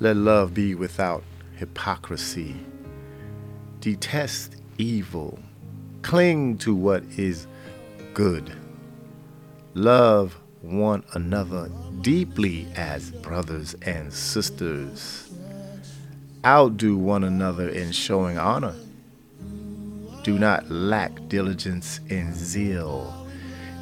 Let love be without hypocrisy. Detest evil. Cling to what is good. Love one another deeply as brothers and sisters. Outdo one another in showing honor. Do not lack diligence in zeal.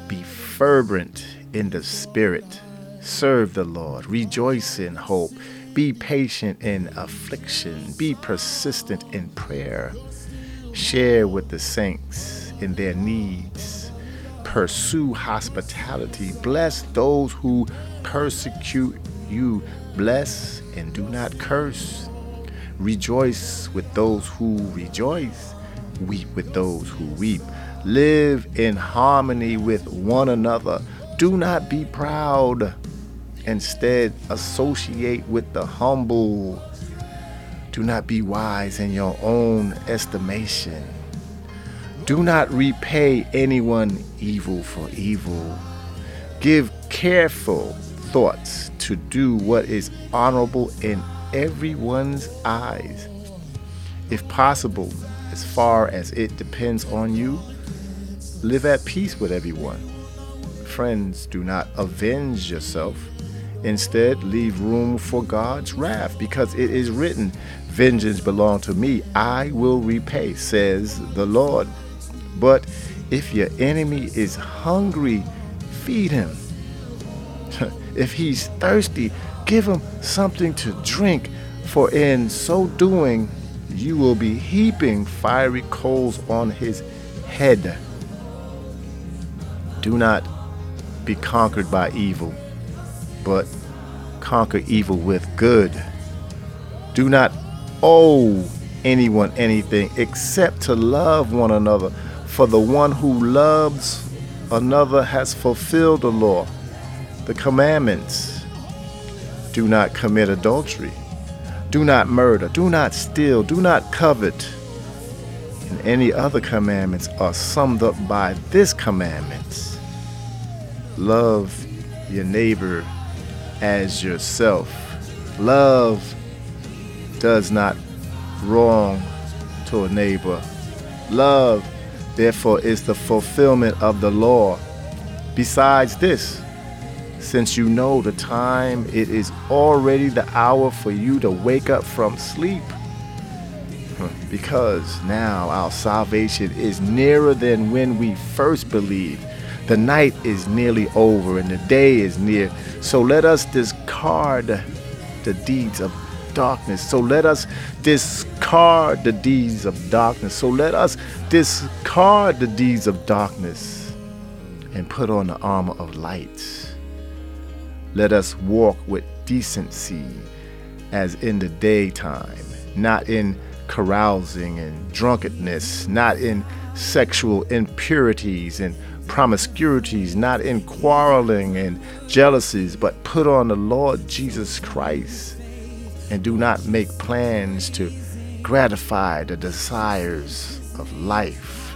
Be fervent in the spirit. Serve the Lord. Rejoice in hope. Be patient in affliction. Be persistent in prayer. Share with the saints in their needs. Pursue hospitality. Bless those who persecute you. Bless and do not curse. Rejoice with those who rejoice. Weep with those who weep. Live in harmony with one another. Do not be proud. Instead, associate with the humble. Do not be wise in your own estimation. Do not repay anyone evil for evil. Give careful thoughts to do what is honorable in everyone's eyes. If possible, as far as it depends on you, live at peace with everyone. Friends, do not avenge yourself. Instead, leave room for God's wrath, because it is written, "Vengeance belongs to me, I will repay," says the Lord. But if your enemy is hungry, feed him. If he's thirsty, give him something to drink, for in so doing, you will be heaping fiery coals on his head. Do not be conquered by evil, but conquer evil with good. Do not owe anyone anything except to love one another, for the one who loves another has fulfilled the law, the commandments. Do not commit adultery. Do not murder. Do not steal. Do not covet. And any other commandments are summed up by this commandment: love your neighbor as yourself. Love does not wrong to a neighbor. Love, therefore, is the fulfillment of the law. Besides this, since you know the time, it is already the hour for you to wake up from sleep, because now our salvation is nearer than when we first believed. The night is nearly over and the day is near. So let us discard the deeds of darkness. So let us discard the deeds of darkness and put on the armor of light. Let us walk with decency as in the daytime, not in carousing and drunkenness, not in sexual impurities and promiscuities, not in quarreling and jealousies, but put on the Lord Jesus Christ, and do not make plans to gratify the desires of life.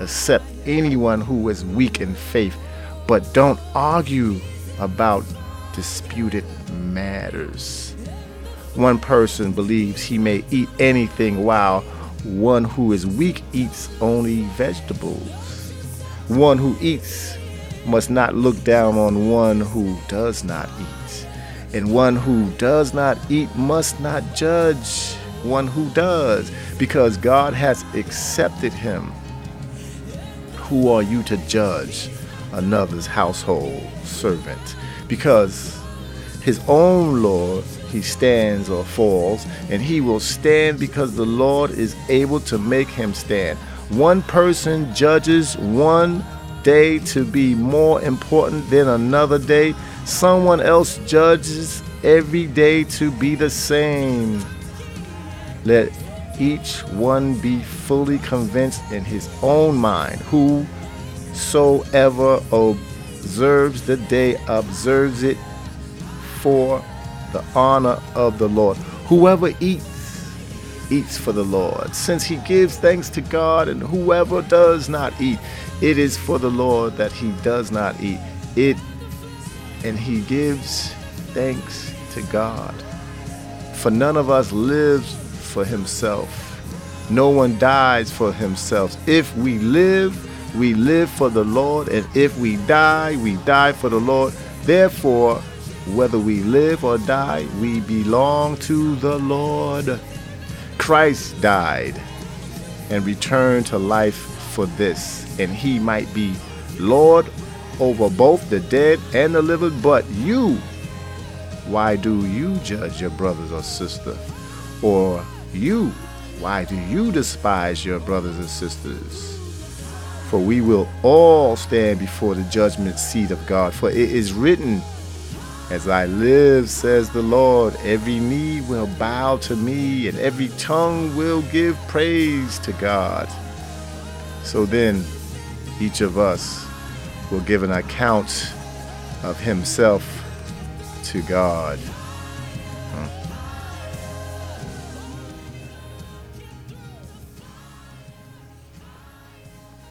Accept anyone who is weak in faith, but don't argue about disputed matters. One person believes he may eat anything, while one who is weak eats only vegetables. One who eats must not look down on one who does not eat. And one who does not eat must not judge one who does, because God has accepted him. Who are you to judge another's household servant? Because his own Lord, he stands or falls, and he will stand, because the Lord is able to make him stand. One person judges one day to be more important than another day. Someone else judges every day to be the same. Let each one be fully convinced in his own mind. Whosoever observes the day observes it for the honor of the Lord. Whoever eats for the Lord, since he gives thanks to God, and whoever does not eat, it is for the Lord that he does not eat. It and he gives thanks to God. For none of us lives for himself. No one dies for himself. If we live, we live for the Lord, and if we die, we die for the Lord. Therefore, whether we live or die, we belong to the Lord. Christ died and returned to life for this, and he might be Lord over both the dead and the living. But you, why do you judge your brothers or sister? Or you, why do you despise your brothers and sisters? For we will all stand before the judgment seat of God. For it is written, as I live, says the Lord, every knee will bow to me, and every tongue will give praise to God. So then, each of us will give an account of himself to God.